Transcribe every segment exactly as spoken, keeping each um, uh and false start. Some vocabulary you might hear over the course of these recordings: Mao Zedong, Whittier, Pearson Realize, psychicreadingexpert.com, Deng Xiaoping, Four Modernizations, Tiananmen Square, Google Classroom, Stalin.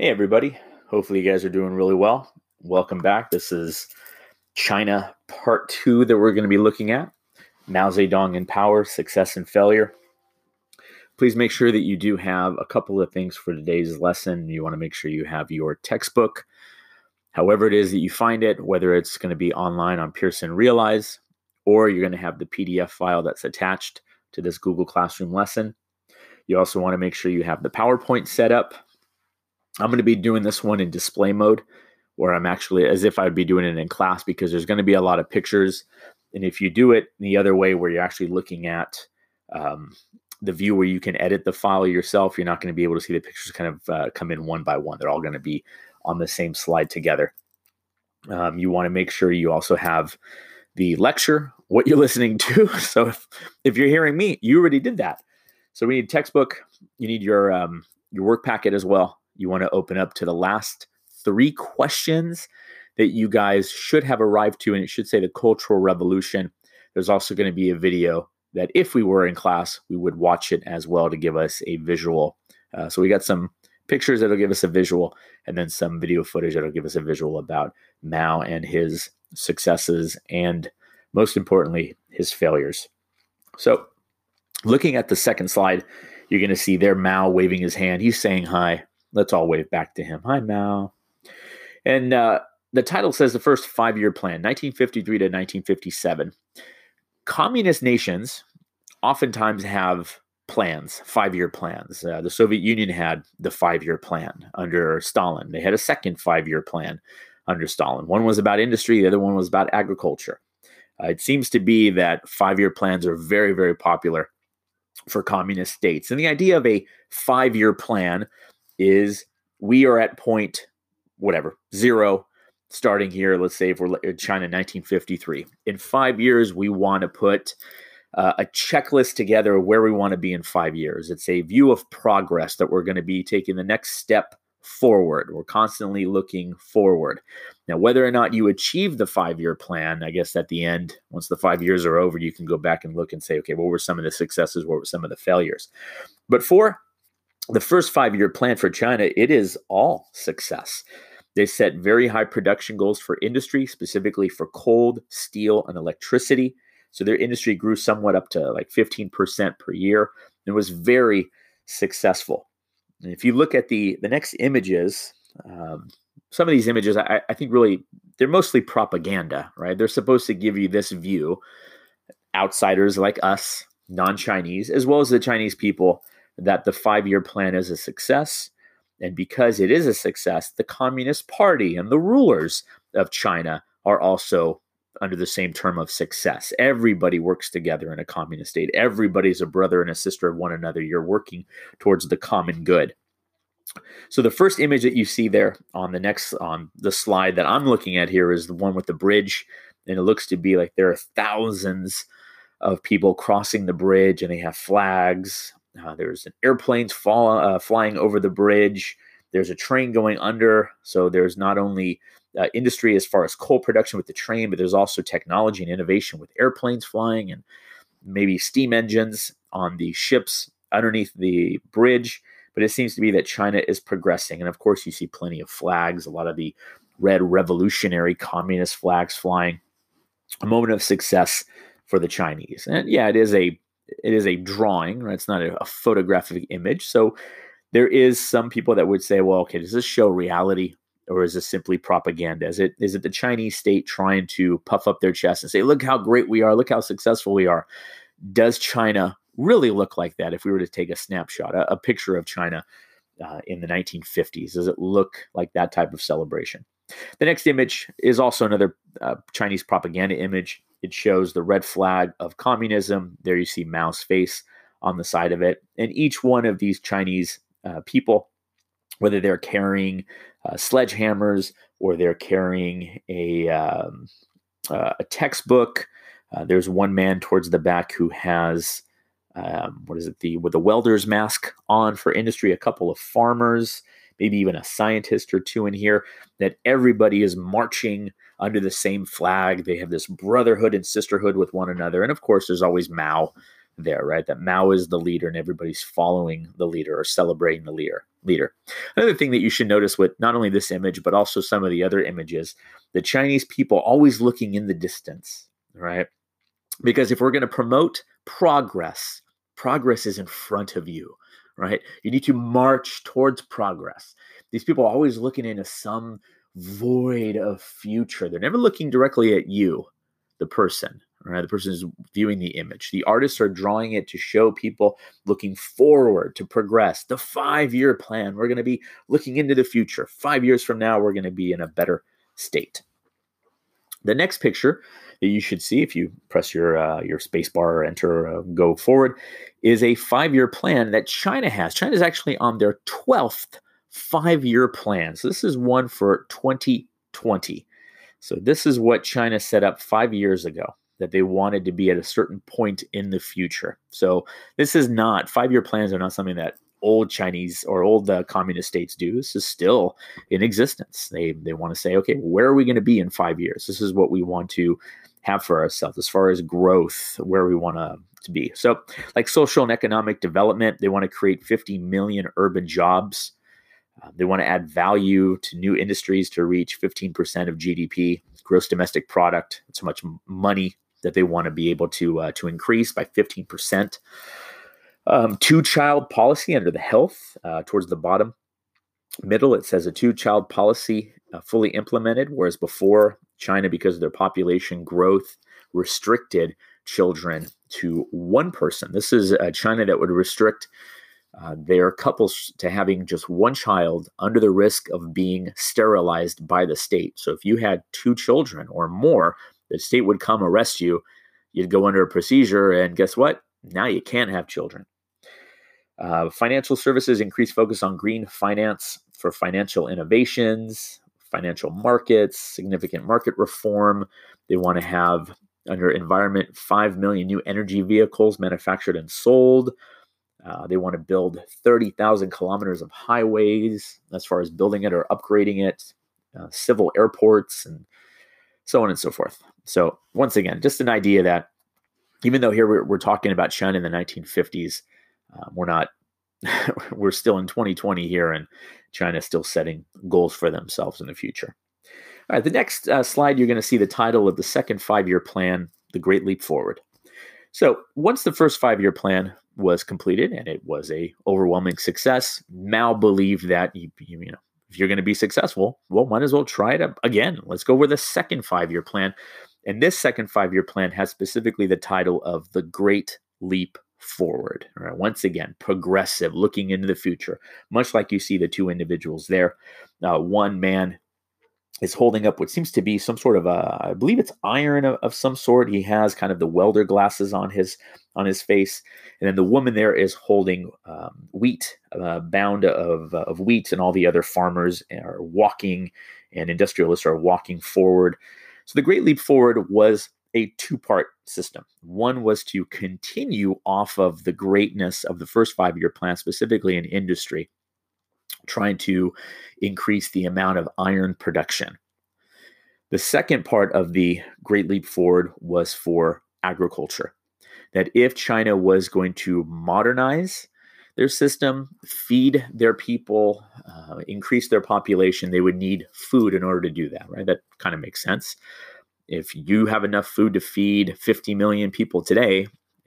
Hey everybody, hopefully you guys are doing really well. Welcome back. This is China part two that we're going to be looking at. Mao Zedong in Power, Success and Failure. Please make sure that you do have a couple of things for today's lesson. You want to make sure you have your textbook, however it is that you find it, whether it's going to be online on Pearson Realize, or you're going to have the P D F file that's attached to this Google Classroom lesson. You also want to make sure you have the PowerPoint set up. I'm going to be doing this one in display mode, where I'm actually as if I'd be doing it in class, because there's going to be a lot of pictures. And if you do it the other way, where you're actually looking at um, the view where you can edit the file yourself, you're not going to be able to see the pictures kind of uh, come in one by one. They're all going to be on the same slide together. Um, you want to make sure you also have the lecture, what you're listening to. So if, if you're hearing me, you already did that. So we need textbook. You need your um, your work packet as well. You want to open up to the last three questions that you guys should have arrived to, and it should say the Cultural Revolution. There's also going to be a video that if we were in class, we would watch it as well to give us a visual. Uh, so we got some pictures that'll give us a visual, and then some video footage that'll give us a visual about Mao and his successes, and most importantly, his failures. So looking at the second slide, you're going to see there Mao waving his hand. He's saying hi. Let's all wave back to him. Hi, Mao. And uh, the title says the first five-year plan, nineteen fifty-three to nineteen fifty-seven. Communist nations oftentimes have plans, five-year plans. Uh, the Soviet Union had the five-year plan under Stalin. They had a second five-year plan under Stalin. One was about industry. The other one was about agriculture. Uh, it seems to be that five-year plans are very, very popular for communist states. And the idea of a five-year plan is we are at point whatever, zero, starting here. Let's say if we're in China, nineteen fifty-three. In five years, we want to put uh, a checklist together of where we want to be in five years. It's a view of progress that we're going to be taking the next step forward. We're constantly looking forward. Now, whether or not you achieve the five-year plan, I guess at the end, once the five years are over, you can go back and look and say, okay, what were some of the successes? What were some of the failures? But for the first five-year plan for China, it is all success. They set very high production goals for industry, specifically for coal, steel, and electricity. So their industry grew somewhat up to like fifteen percent per year. It was very successful. And if you look at the, the next images, um, some of these images, I, I think really, they're mostly propaganda, right? They're supposed to give you this view, outsiders like us, non-Chinese, as well as the Chinese people, that the five-year plan is a success. And because it is a success, the Communist Party and the rulers of China are also under the same term of success. Everybody works together in a communist state. Everybody's a brother and a sister of one another. You're working towards the common good. So the first image that you see there on the next, on the slide that I'm looking at here is the one with the bridge. And it looks to be like there are thousands of people crossing the bridge, and they have flags. Uh, there's an airplanes fall, uh, flying over the bridge. There's a train going under. So there's not only uh, industry as far as coal production with the train, but there's also technology and innovation with airplanes flying and maybe steam engines on the ships underneath the bridge. But it seems to be that China is progressing. And of course, you see plenty of flags, a lot of the red revolutionary communist flags flying. A moment of success for the Chinese. And yeah, it is a It is a drawing, right? It's not a, a photographic image. So there is some people that would say, well, okay, does this show reality, or is this simply propaganda? Is it is it the Chinese state trying to puff up their chest and say, look how great we are, look how successful we are? Does China really look like that if we were to take a snapshot, a, a picture of China uh, in the nineteen fifties? Does it look like that type of celebration? The next image is also another uh, Chinese propaganda image. It shows the red flag of communism. There you see Mao's face on the side of it. And each one of these Chinese uh, people, whether they're carrying uh, sledgehammers or they're carrying a, um, uh, a textbook, uh, there's one man towards the back who has, um, what is it, the with a welder's mask on for industry, a couple of farmers, maybe even a scientist or two in here, that everybody is marching under the same flag. They have this brotherhood and sisterhood with one another. And of course, there's always Mao there, right? That Mao is the leader and everybody's following the leader or celebrating the leader. leader. Another thing that you should notice with not only this image, but also some of the other images, the Chinese people always looking in the distance, right? Because if we're going to promote progress, progress is in front of you, right? You need to march towards progress. These people are always looking into some void of future. They're never looking directly at you, the person, right? The person is viewing the image. The artists are drawing it to show people looking forward to progress. The five-year plan, we're going to be looking into the future. Five years from now, we're going to be in a better state. The next picture that you should see if you press your uh, your space bar or enter or uh, go forward is a five-year plan that China has. China is actually on their twelfth five-year plan. So this is one for twenty twenty. So this is what China set up five years ago, that they wanted to be at a certain point in the future. So this is not, five-year plans are not something that old Chinese or old uh, communist states do. This is still in existence. They they want to say, okay, where are we going to be in five years? This is what we want to have for ourselves as far as growth, where we want to, to be. So like social and economic development, they want to create fifty million urban jobs. Uh, they want to add value to new industries to reach fifteen percent of G D P, gross domestic product. That's how much money that they want to be able to uh, to increase by fifteen percent. Um, two-child policy under the health, uh, towards the bottom middle, it says a two-child policy uh, fully implemented, whereas before China, because of their population growth, restricted children to one person. This is a China that would restrict uh, their couples to having just one child under the risk of being sterilized by the state. So if you had two children or more, the state would come arrest you. You'd go under a procedure, and guess what? Now you can't have children. Uh, financial services, increased focus on green finance for financial innovations, financial markets, significant market reform. They want to have, under environment, five million new energy vehicles manufactured and sold. Uh, they want to build thirty thousand kilometers of highways as far as building it or upgrading it, uh, civil airports, and so on and so forth. So once again, just an idea that even though here we're, we're talking about China in the nineteen fifties, um, we're not, we're still in twenty twenty here, and China's still setting goals for themselves in the future. All right, the next uh, slide, you're going to see the title of the second five-year plan, The Great Leap Forward. So once the first five-year plan was completed, and it was a overwhelming success, Mao believed that, you, you know, if you're going to be successful, well, might as well try it again. Let's go with the second five-year plan. And this second five-year plan has specifically the title of The Great Leap Forward. All right, once again, progressive, looking into the future, much like you see the two individuals there. Uh, one man is holding up what seems to be some sort of, a, I believe it's iron of, of some sort. He has kind of the welder glasses on his on his face. And then the woman there is holding um, wheat, a uh, bound of, uh, of wheat, and all the other farmers are walking, and industrialists are walking forward. So the Great Leap Forward was a two-part system. One was to continue off of the greatness of the first five-year plan, specifically in industry, trying to increase the amount of iron production. The second part of the Great Leap Forward was for agriculture, that if China was going to modernize their system, feed their people, uh, increase their population, they would need food in order to do that, right? That kind of makes sense. If you have enough food to feed fifty million people today,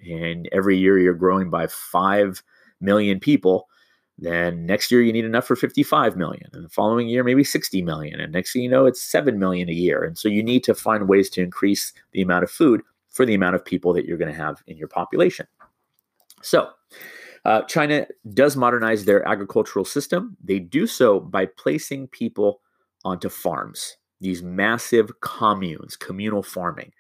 and every year you're growing by five million people, then next year you need enough for fifty-five million, and the following year maybe sixty million, and next thing you know, it's seven million a year. And so you need to find ways to increase the amount of food for the amount of people that you're going to have in your population. So Uh, China does modernize their agricultural system. They do so by placing people onto farms, these massive communes, communal farming.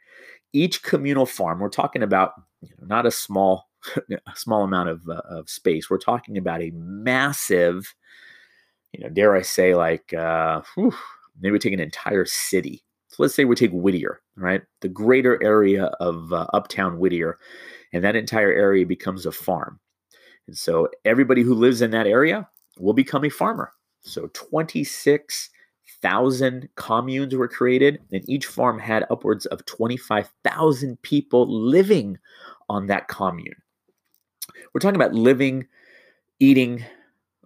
Each communal farm, we're talking about, you know, not a small, a small amount of, uh, of space. We're talking about a massive, you know, dare I say, like uh, whew, maybe take an entire city. So let's say we take Whittier, right? The greater area of uh, uptown Whittier, and that entire area becomes a farm. And so everybody who lives in that area will become a farmer. So twenty-six thousand communes were created, and each farm had upwards of twenty-five thousand people living on that commune. We're talking about living, eating,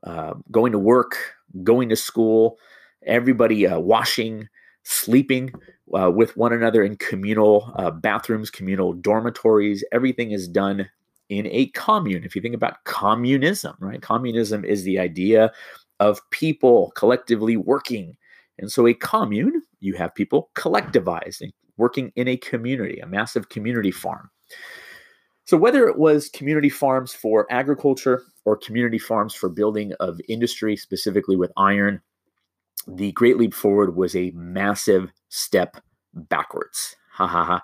uh, going to work, going to school, everybody uh, washing, sleeping uh, with one another in communal uh, bathrooms, communal dormitories. Everything is done in a commune. If you think about communism, right? Communism is the idea of people collectively working. And so a commune, you have people collectivized and working in a community, a massive community farm. So whether it was community farms for agriculture or community farms for building of industry, specifically with iron, the Great Leap Forward was a massive step backwards. Ha ha ha.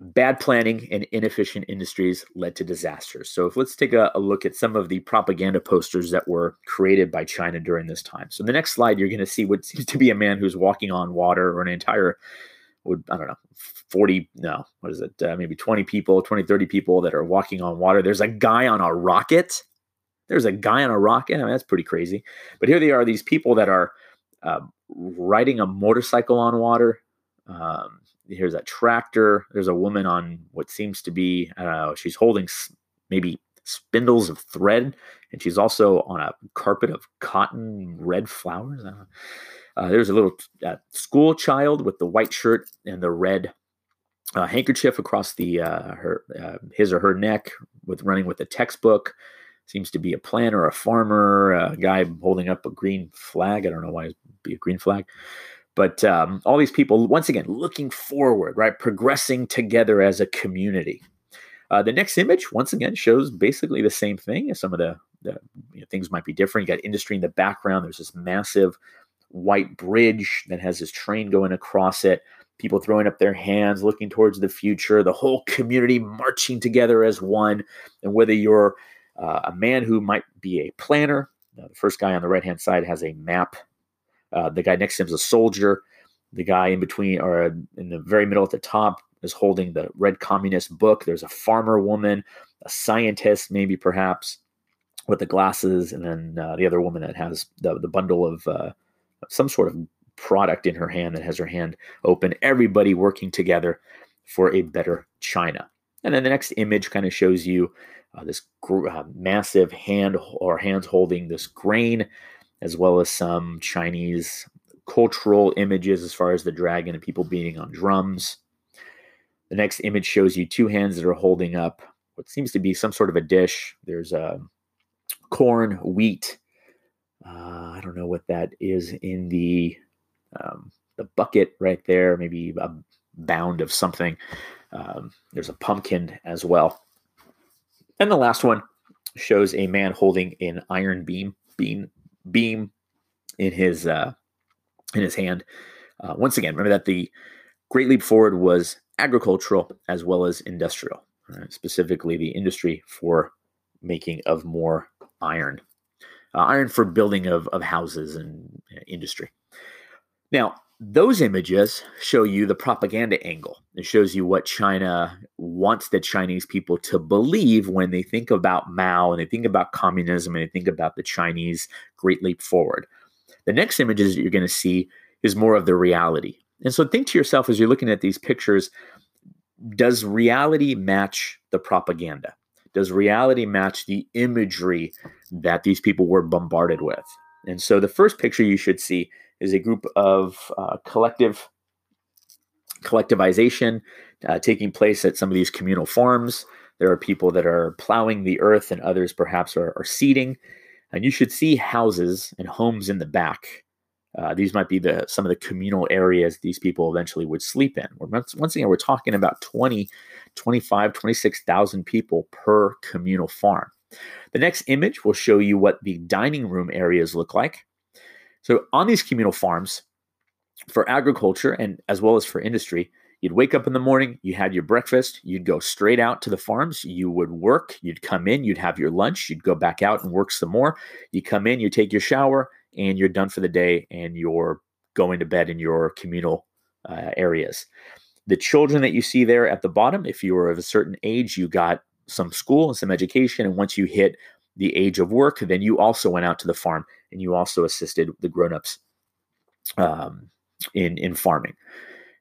Bad planning and inefficient industries led to disasters. So if let's take a, a look at some of the propaganda posters that were created by China during this time. So the next slide, you're going to see what seems to be a man who's walking on water, or an entire Would I don't know, forty, no, what is it? Uh, maybe twenty people, twenty, thirty people that are walking on water. There's a guy on a rocket. There's a guy on a rocket. I mean, that's pretty crazy. But here they are, these people that are uh, riding a motorcycle on water. Um, here's a tractor. There's a woman on what seems to be, I don't know, she's holding maybe spindles of thread. And she's also on a carpet of cotton red flowers. I don't know. Uh, there's a little uh, school child with the white shirt and the red uh, handkerchief across the uh, her uh, his or her neck, with running with a textbook. Seems to be a planter, a farmer, a guy holding up a green flag. I don't know why it'd be a green flag, but um, all these people once again looking forward, right, progressing together as a community. Uh, the next image once again shows basically the same thing. Some of the, the you know, things might be different. You got industry in the background. There's this massive white bridge that has this train going across it, people throwing up their hands, looking towards the future, the whole community marching together as one. And whether you're uh, a man who might be a planner, uh, the first guy on the right-hand side has a map. Uh, the guy next to him is a soldier. The guy in between, or in the very middle at the top, is holding the red communist book. There's a farmer woman, a scientist maybe perhaps, with the glasses, and then uh, the other woman that has the, the bundle of uh, some sort of product in her hand, that has her hand open, everybody working together for a better China. And then the next image kind of shows you uh, this gr- uh, massive hand or hands holding this grain, as well as some Chinese cultural images as far as the dragon and people beating on drums. The next image shows you two hands that are holding up what seems to be some sort of a dish. There's uh, corn, wheat, Uh, I don't know what that is in the um, the bucket right there, maybe a bound of something. Um, there's a pumpkin as well. And the last one shows a man holding an iron beam beam, beam in his uh, in his hand. Uh, once again, remember that the Great Leap Forward was agricultural as well as industrial, right? Specifically the industry for making of more iron. Uh, iron for building of, of houses and uh, industry. Now, those images show you the propaganda angle. It shows you what China wants the Chinese people to believe when they think about Mao, and they think about communism, and they think about the Chinese Great Leap Forward. The next images that you're going to see is more of the reality. And so think to yourself as you're looking at these pictures, does reality match the propaganda? Does reality match the imagery that these people were bombarded with? And so the first picture you should see is a group of uh, collective collectivization uh, taking place at some of these communal farms. There are people that are plowing the earth, and others perhaps are, are seeding. And you should see houses and homes in the back. Uh, these might be the some of the communal areas these people eventually would sleep in. We're, once again, we're talking about twenty, twenty-five, twenty-six thousand people per communal farm. The next image will show you what the dining room areas look like. So on these communal farms, for agriculture and as well as for industry, you'd wake up in the morning, you had your breakfast, you'd go straight out to the farms, you would work, you'd come in, you'd have your lunch, you'd go back out and work some more. You come in, you take your shower, and you're done for the day, and you're going to bed in your communal uh, areas. The children that you see there at the bottom, if you were of a certain age, you got some school and some education, and once you hit the age of work, then you also went out to the farm, and you also assisted the grown-ups um, in, in farming.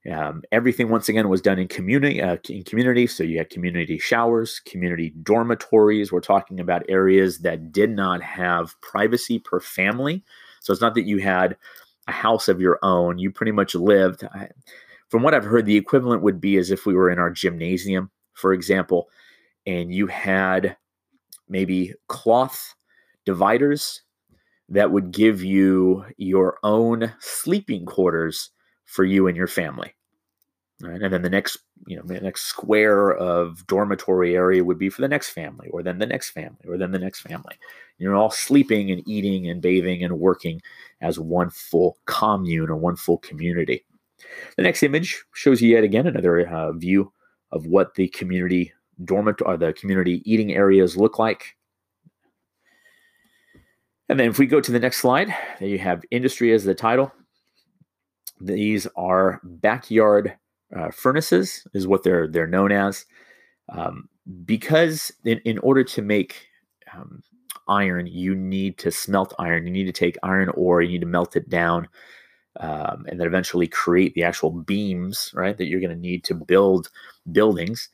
Um, everything, once again, was done in community, uh, in community. So you had community showers, community dormitories. We're talking about areas that did not have privacy per family. So it's not that you had a house of your own. You pretty much lived. I, from what I've heard, the equivalent would be as if we were in our gymnasium, for example, and you had maybe cloth dividers that would give you your own sleeping quarters for you and your family, right? And then the next, you know, the next square of dormitory area would be for the next family, or then the next family, or then the next family. You're all sleeping and eating and bathing and working as one full commune or one full community. The next image shows you yet again another uh, view of what the community dormitory, or the community eating areas look like. And then if we go to the next slide, there you have industry as the title. These are backyard uh, furnaces, is what they're they're known as, um, because in, in order to make um, iron, you need to smelt iron. You need to take iron ore, you need to melt it down, um, and then eventually create the actual beams, right, that you're going to need to build buildings.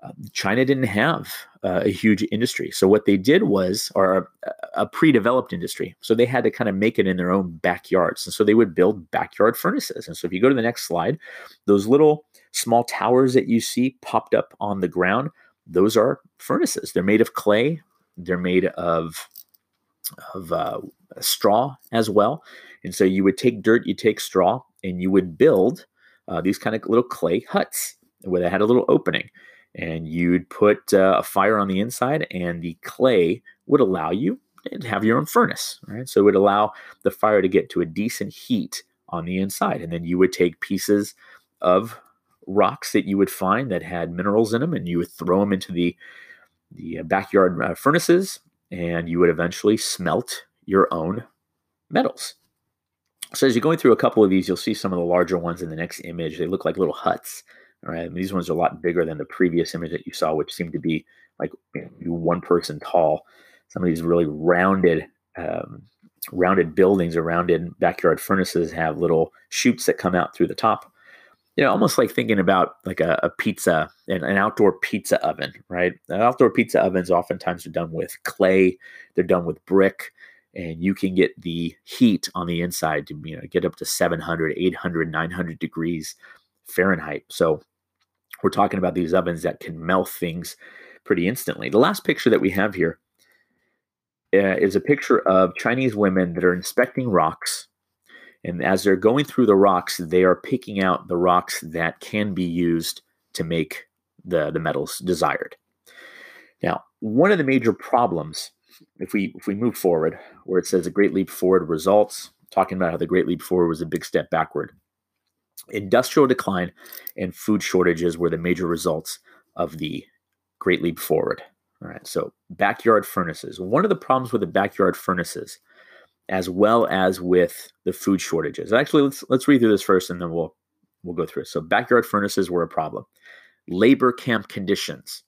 Uh, China didn't have uh, a huge industry, so what they did was, or a, a pre-developed industry, so they had to kind of make it in their own backyards, and so they would build backyard furnaces. And so if you go to the next slide, those little small towers that you see popped up on the ground, those are furnaces. They're made of clay, they're made of of uh, straw as well, and so you would take dirt, you take straw, and you would build uh, these kind of little clay huts where they had a little opening. And you'd put uh, a fire on the inside, and the clay would allow you to have your own furnace, right? So it would allow the fire to get to a decent heat on the inside. And then you would take pieces of rocks that you would find that had minerals in them, and you would throw them into the, the backyard uh, furnaces, and you would eventually smelt your own metals. So as you're going through a couple of these, you'll see some of the larger ones in the next image. They look like little huts. All right, I mean, these ones are a lot bigger than the previous image that you saw, which seemed to be like, you know, one person tall. Some of these really rounded, um, rounded buildings or rounded backyard furnaces have little chutes that come out through the top. You know, almost like thinking about like a, a pizza, an, an outdoor pizza oven, right? An outdoor pizza ovens oftentimes are done with clay, they're done with brick, and you can get the heat on the inside to, you know, get up to seven hundred, eight hundred, nine hundred degrees Fahrenheit. So we're talking about these ovens that can melt things pretty instantly. The last picture that we have here uh, is a picture of Chinese women that are inspecting rocks. And as they're going through the rocks, they are picking out the rocks that can be used to make the, the metals desired. Now, one of the major problems, if we if we move forward, where it says a great leap forward results, talking about how the great leap forward was a big step backward. Industrial decline and food shortages were the major results of the Great Leap Forward. All right, so backyard furnaces. One of the problems with the backyard furnaces, as well as with the food shortages. Actually, let's let's read through this first, and then we'll we'll go through it. So backyard furnaces were a problem. Labor camp conditions.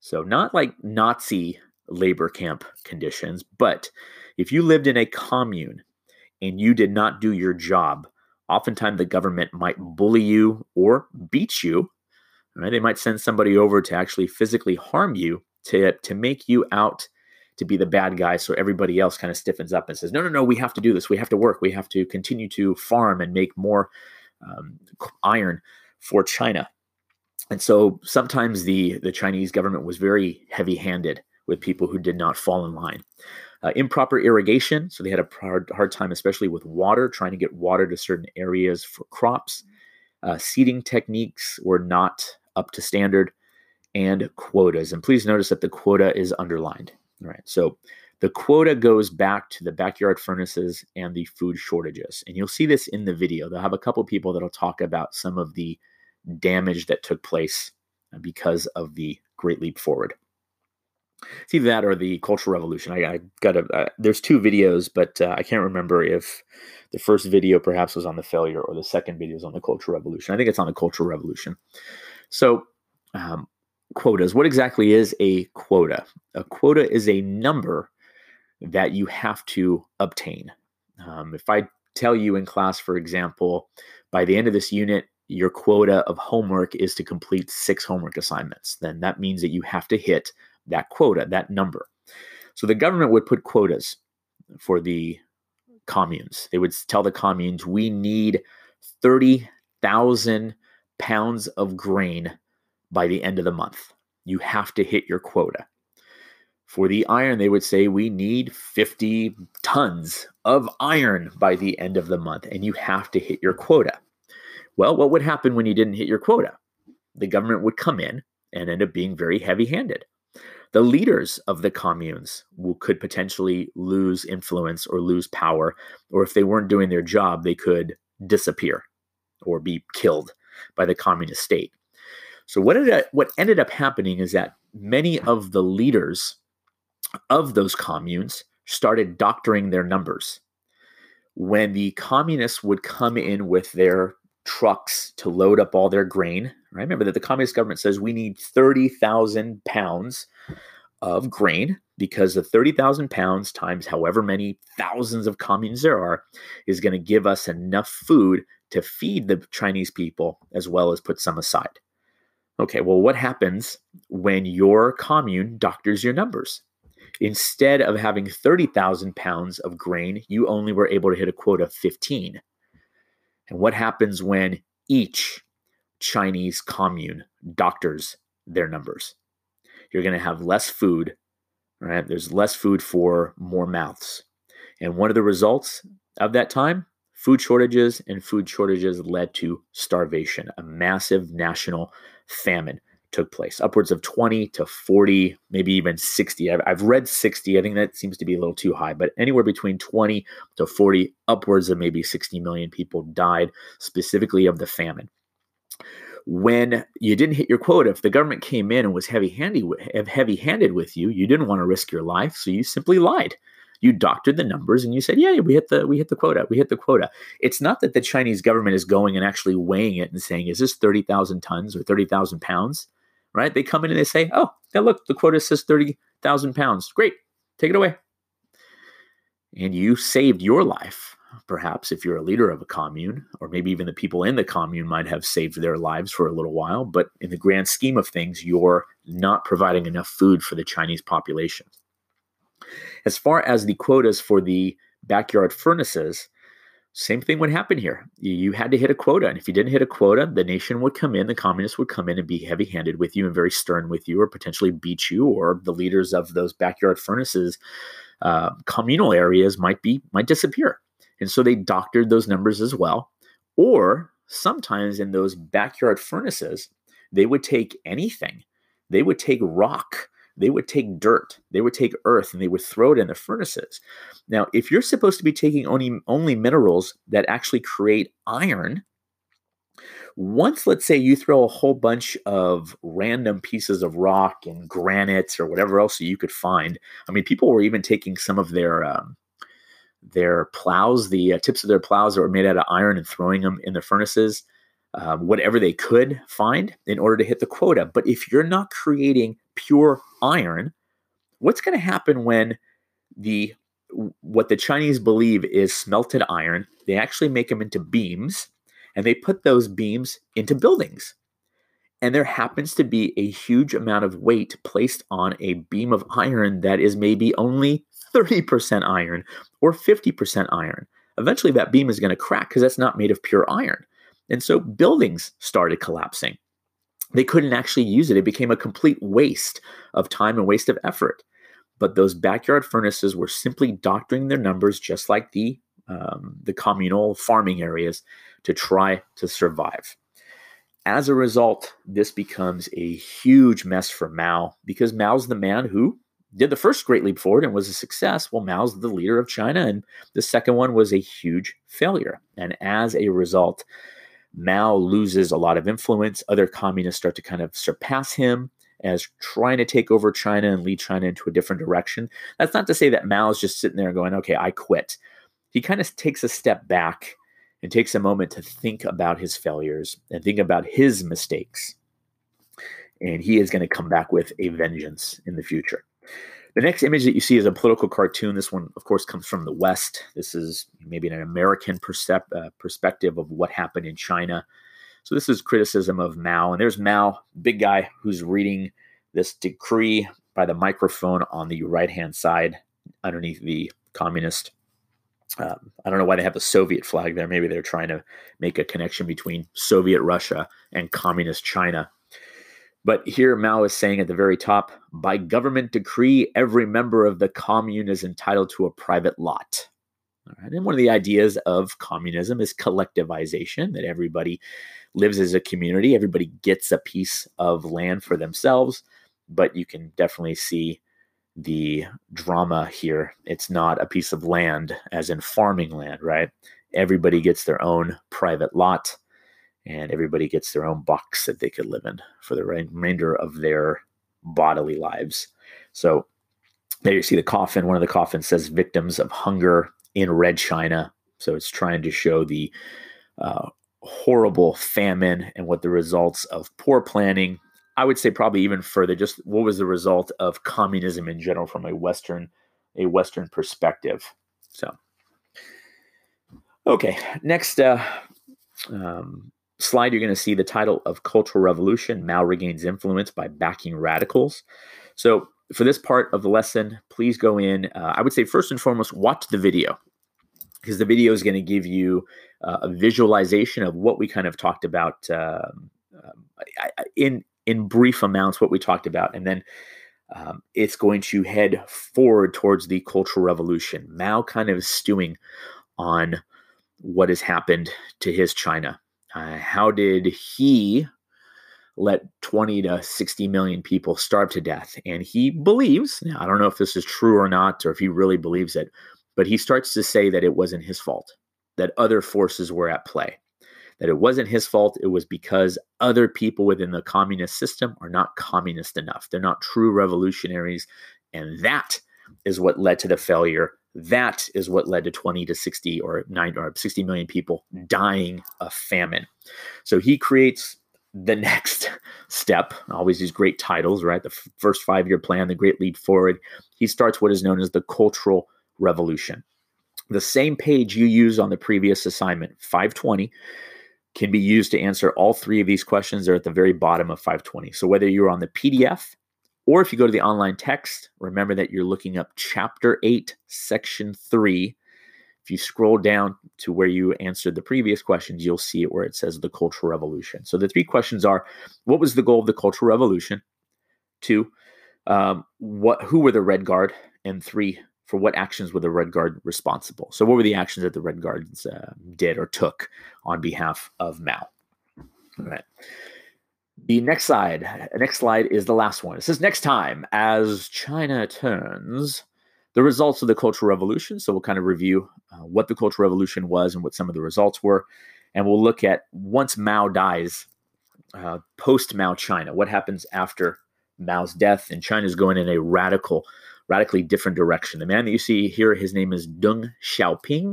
So not like Nazi labor camp conditions, but if you lived in a commune and you did not do your job, oftentimes the government might bully you or beat you, right? They might send somebody over to actually physically harm you to, to make you out to be the bad guy, so everybody else kind of stiffens up and says, no, no, no, we have to do this. We have to work. We have to continue to farm and make more um, iron for China. And so sometimes the, the Chinese government was very heavy-handed with people who did not fall in line. Uh, improper irrigation, so they had a hard, hard time, especially with water, trying to get water to certain areas for crops. Uh, seeding techniques were not up to standard, and quotas. And please notice that the quota is underlined. All right, so the quota goes back to the backyard furnaces and the food shortages. And you'll see this in the video. They'll have a couple people that'll talk about some of the damage that took place because of the Great Leap Forward. It's either that or the Cultural Revolution. I, I got a, uh, there's two videos, but uh, I can't remember if the first video perhaps was on the failure or the second video was on the Cultural Revolution. I think it's on the Cultural Revolution. So um, quotas. What exactly is a quota? A quota is a number that you have to obtain. Um, if I tell you in class, for example, by the end of this unit, your quota of homework is to complete six homework assignments, then that means that you have to hit that quota, that number. So the government would put quotas for the communes. They would tell the communes, we need thirty thousand pounds of grain by the end of the month. You have to hit your quota. For the iron, they would say, we need fifty tons of iron by the end of the month, and you have to hit your quota. Well, what would happen when you didn't hit your quota? The government would come in and end up being very heavy-handed. The leaders of the communes will, could potentially lose influence or lose power, or if they weren't doing their job, they could disappear or be killed by the communist state. So what ended up, what ended up happening is that many of the leaders of those communes started doctoring their numbers. When the communists would come in with their trucks to load up all their grain, right? Remember that the communist government says we need thirty thousand pounds of grain, because the thirty thousand pounds times however many thousands of communes there are is going to give us enough food to feed the Chinese people as well as put some aside. Okay, well, what happens when your commune doctors your numbers? Instead of having thirty thousand pounds of grain, you only were able to hit a quota of fifteen. And what happens when each Chinese commune doctors their numbers? You're going to have less food, right? There's less food for more mouths. And one of the results of that time, food shortages, and food shortages led to starvation. A massive national famine took place. Upwards of twenty to forty, maybe even sixty. I've, I've read sixty. I think that seems to be a little too high, but anywhere between twenty to forty, upwards of maybe sixty million people died specifically of the famine. When you didn't hit your quota, if the government came in and was heavy-handed, heavy-handed with you, you didn't want to risk your life, so you simply lied. You doctored the numbers and you said, yeah, we hit the we hit the quota. We hit the quota. It's not that the Chinese government is going and actually weighing it and saying, is this thirty thousand tons or thirty thousand pounds, right? They come in and they say, oh, now look, the quota says thirty thousand pounds. Great. Take it away. And you saved your life, perhaps, if you're a leader of a commune, or maybe even the people in the commune might have saved their lives for a little while. But in the grand scheme of things, you're not providing enough food for the Chinese population. As far as the quotas for the backyard furnaces, same thing would happen here. You had to hit a quota. And if you didn't hit a quota, the nation would come in, the communists would come in and be heavy-handed with you and very stern with you, or potentially beat you, or the leaders of those backyard furnaces, uh, communal areas might be might disappear. And so they doctored those numbers as well. Or sometimes in those backyard furnaces, they would take anything. They would take rock. They would take dirt, they would take earth, and they would throw it in the furnaces. Now, if you're supposed to be taking only, only minerals that actually create iron, once, let's say, you throw a whole bunch of random pieces of rock and granite or whatever else you could find. I mean, people were even taking some of their um, their plows, the uh, tips of their plows that were made out of iron, and throwing them in the furnaces, uh, whatever they could find in order to hit the quota. But if you're not creating pure iron, what's going to happen when the what the Chinese believe is smelted iron, they actually make them into beams, and they put those beams into buildings. And there happens to be a huge amount of weight placed on a beam of iron that is maybe only thirty percent iron or fifty percent iron. Eventually that beam is going to crack because that's not made of pure iron. And so buildings started collapsing. They couldn't actually use it. It became a complete waste of time and waste of effort. But those backyard furnaces were simply doctoring their numbers, just like the um, the communal farming areas, to try to survive. As a result, this becomes a huge mess for Mao, because Mao's the man who did the first Great Leap Forward and was a success. Well, Mao's the leader of China, and the second one was a huge failure. And as a result, Mao loses a lot of influence. Other communists start to kind of surpass him as trying to take over China and lead China into a different direction. That's not to say that Mao's just sitting there going, okay, I quit. He kind of takes a step back and takes a moment to think about his failures and think about his mistakes. And he is going to come back with a vengeance in the future. The next image that you see is a political cartoon. This one, of course, comes from the West. This is maybe an American percep- uh, perspective of what happened in China. So this is criticism of Mao. And there's Mao, big guy, who's reading this decree by the microphone on the right-hand side underneath the communist. Um, I don't know why they have the Soviet flag there. Maybe they're trying to make a connection between Soviet Russia and communist China. But here Mao is saying at the very top, by government decree, every member of the commune is entitled to a private lot. All right. And one of the ideas of communism is collectivization, that everybody lives as a community. Everybody gets a piece of land for themselves. But you can definitely see the drama here. It's not a piece of land as in farming land, right? Everybody gets their own private lot, and everybody gets their own box that they could live in for the remainder of their bodily lives. So there you see the coffin. One of the coffins says victims of hunger in Red China. So it's trying to show the uh, horrible famine and what the results of poor planning. I would say probably even further, just what was the result of communism in general from a Western, a Western perspective. So, okay, next uh, um, slide, you're going to see the title of Cultural Revolution, Mao Regains Influence by Backing Radicals. So for this part of the lesson, please go in. Uh, I would say first and foremost, watch the video, because the video is going to give you uh, a visualization of what we kind of talked about uh, in in brief amounts, what we talked about. And then um, it's going to head forward towards the Cultural Revolution. Mao kind of is stewing on what has happened to his China. Uh, how did he let twenty to sixty million people starve to death? And he believes, now I don't know if this is true or not, or if he really believes it, but he starts to say that it wasn't his fault, that other forces were at play. That it wasn't his fault, it was because other people within the communist system are not communist enough. They're not true revolutionaries. And that is what led to the failure. That is what led to twenty to sixty or ninety or sixty million people dying of famine. So he creates the next step, always these great titles, right? The f- first five-year plan, the Great Leap Forward. He starts what is known as the Cultural Revolution. The same page you used on the previous assignment, five twenty, can be used to answer all three of these questions. They're at the very bottom of five twenty. So whether you're on the P D F or if you go to the online text, remember that you're looking up Chapter eight, Section three. If you scroll down to where you answered the previous questions, you'll see it where it says the Cultural Revolution. So the three questions are, what was the goal of the Cultural Revolution? Two, um, what, who were the Red Guard? And three, for what actions were the Red Guard responsible? So what were the actions that the Red Guards uh, did or took on behalf of Mao? All right. The next slide, next slide is the last one. It says, next time, as China turns, the results of the Cultural Revolution. So we'll kind of review uh, what the Cultural Revolution was and what some of the results were. And we'll look at once Mao dies, uh, post-Mao China, what happens after Mao's death, and China's going in a radical radically different direction. The man that you see here, his name is Deng Xiaoping.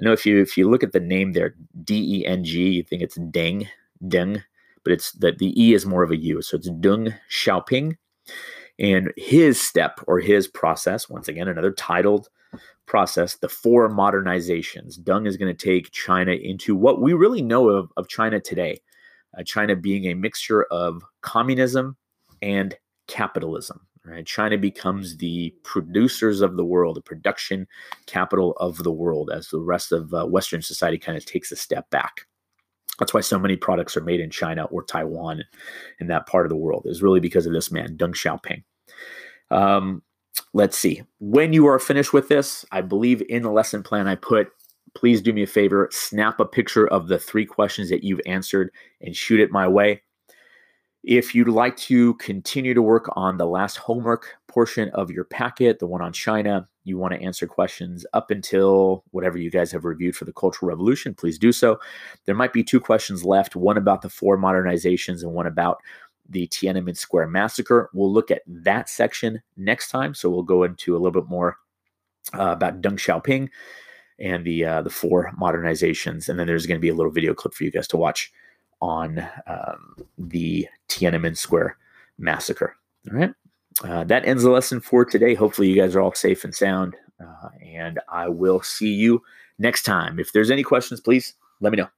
I know if you if you look at the name there, D E N G, you think it's Deng, Deng, but it's that the E is more of a U. So it's Deng Xiaoping. And his step or his process, once again, another titled process, the Four Modernizations. Deng is going to take China into what we really know of, of China today, uh, China being a mixture of communism and capitalism. Right? China becomes the producers of the world, the production capital of the world, as the rest of uh, Western society kind of takes a step back. That's why so many products are made in China or Taiwan and that part of the world. It's really because of this man, Deng Xiaoping. Um, let's see. When you are finished with this, I believe in the lesson plan I put, please do me a favor, snap a picture of the three questions that you've answered and shoot it my way. If you'd like to continue to work on the last homework portion of your packet, the one on China, you want to answer questions up until whatever you guys have reviewed for the Cultural Revolution, please do so. There might be two questions left, one about the Four Modernizations and one about the Tiananmen Square Massacre. We'll look at that section next time. So we'll go into a little bit more uh, about Deng Xiaoping and the, uh, the Four Modernizations. And then there's going to be a little video clip for you guys to watch on um, the Tiananmen Square Massacre. All right. Uh, that ends the lesson for today. Hopefully you guys are all safe and sound, uh, and I will see you next time. If there's any questions, please let me know.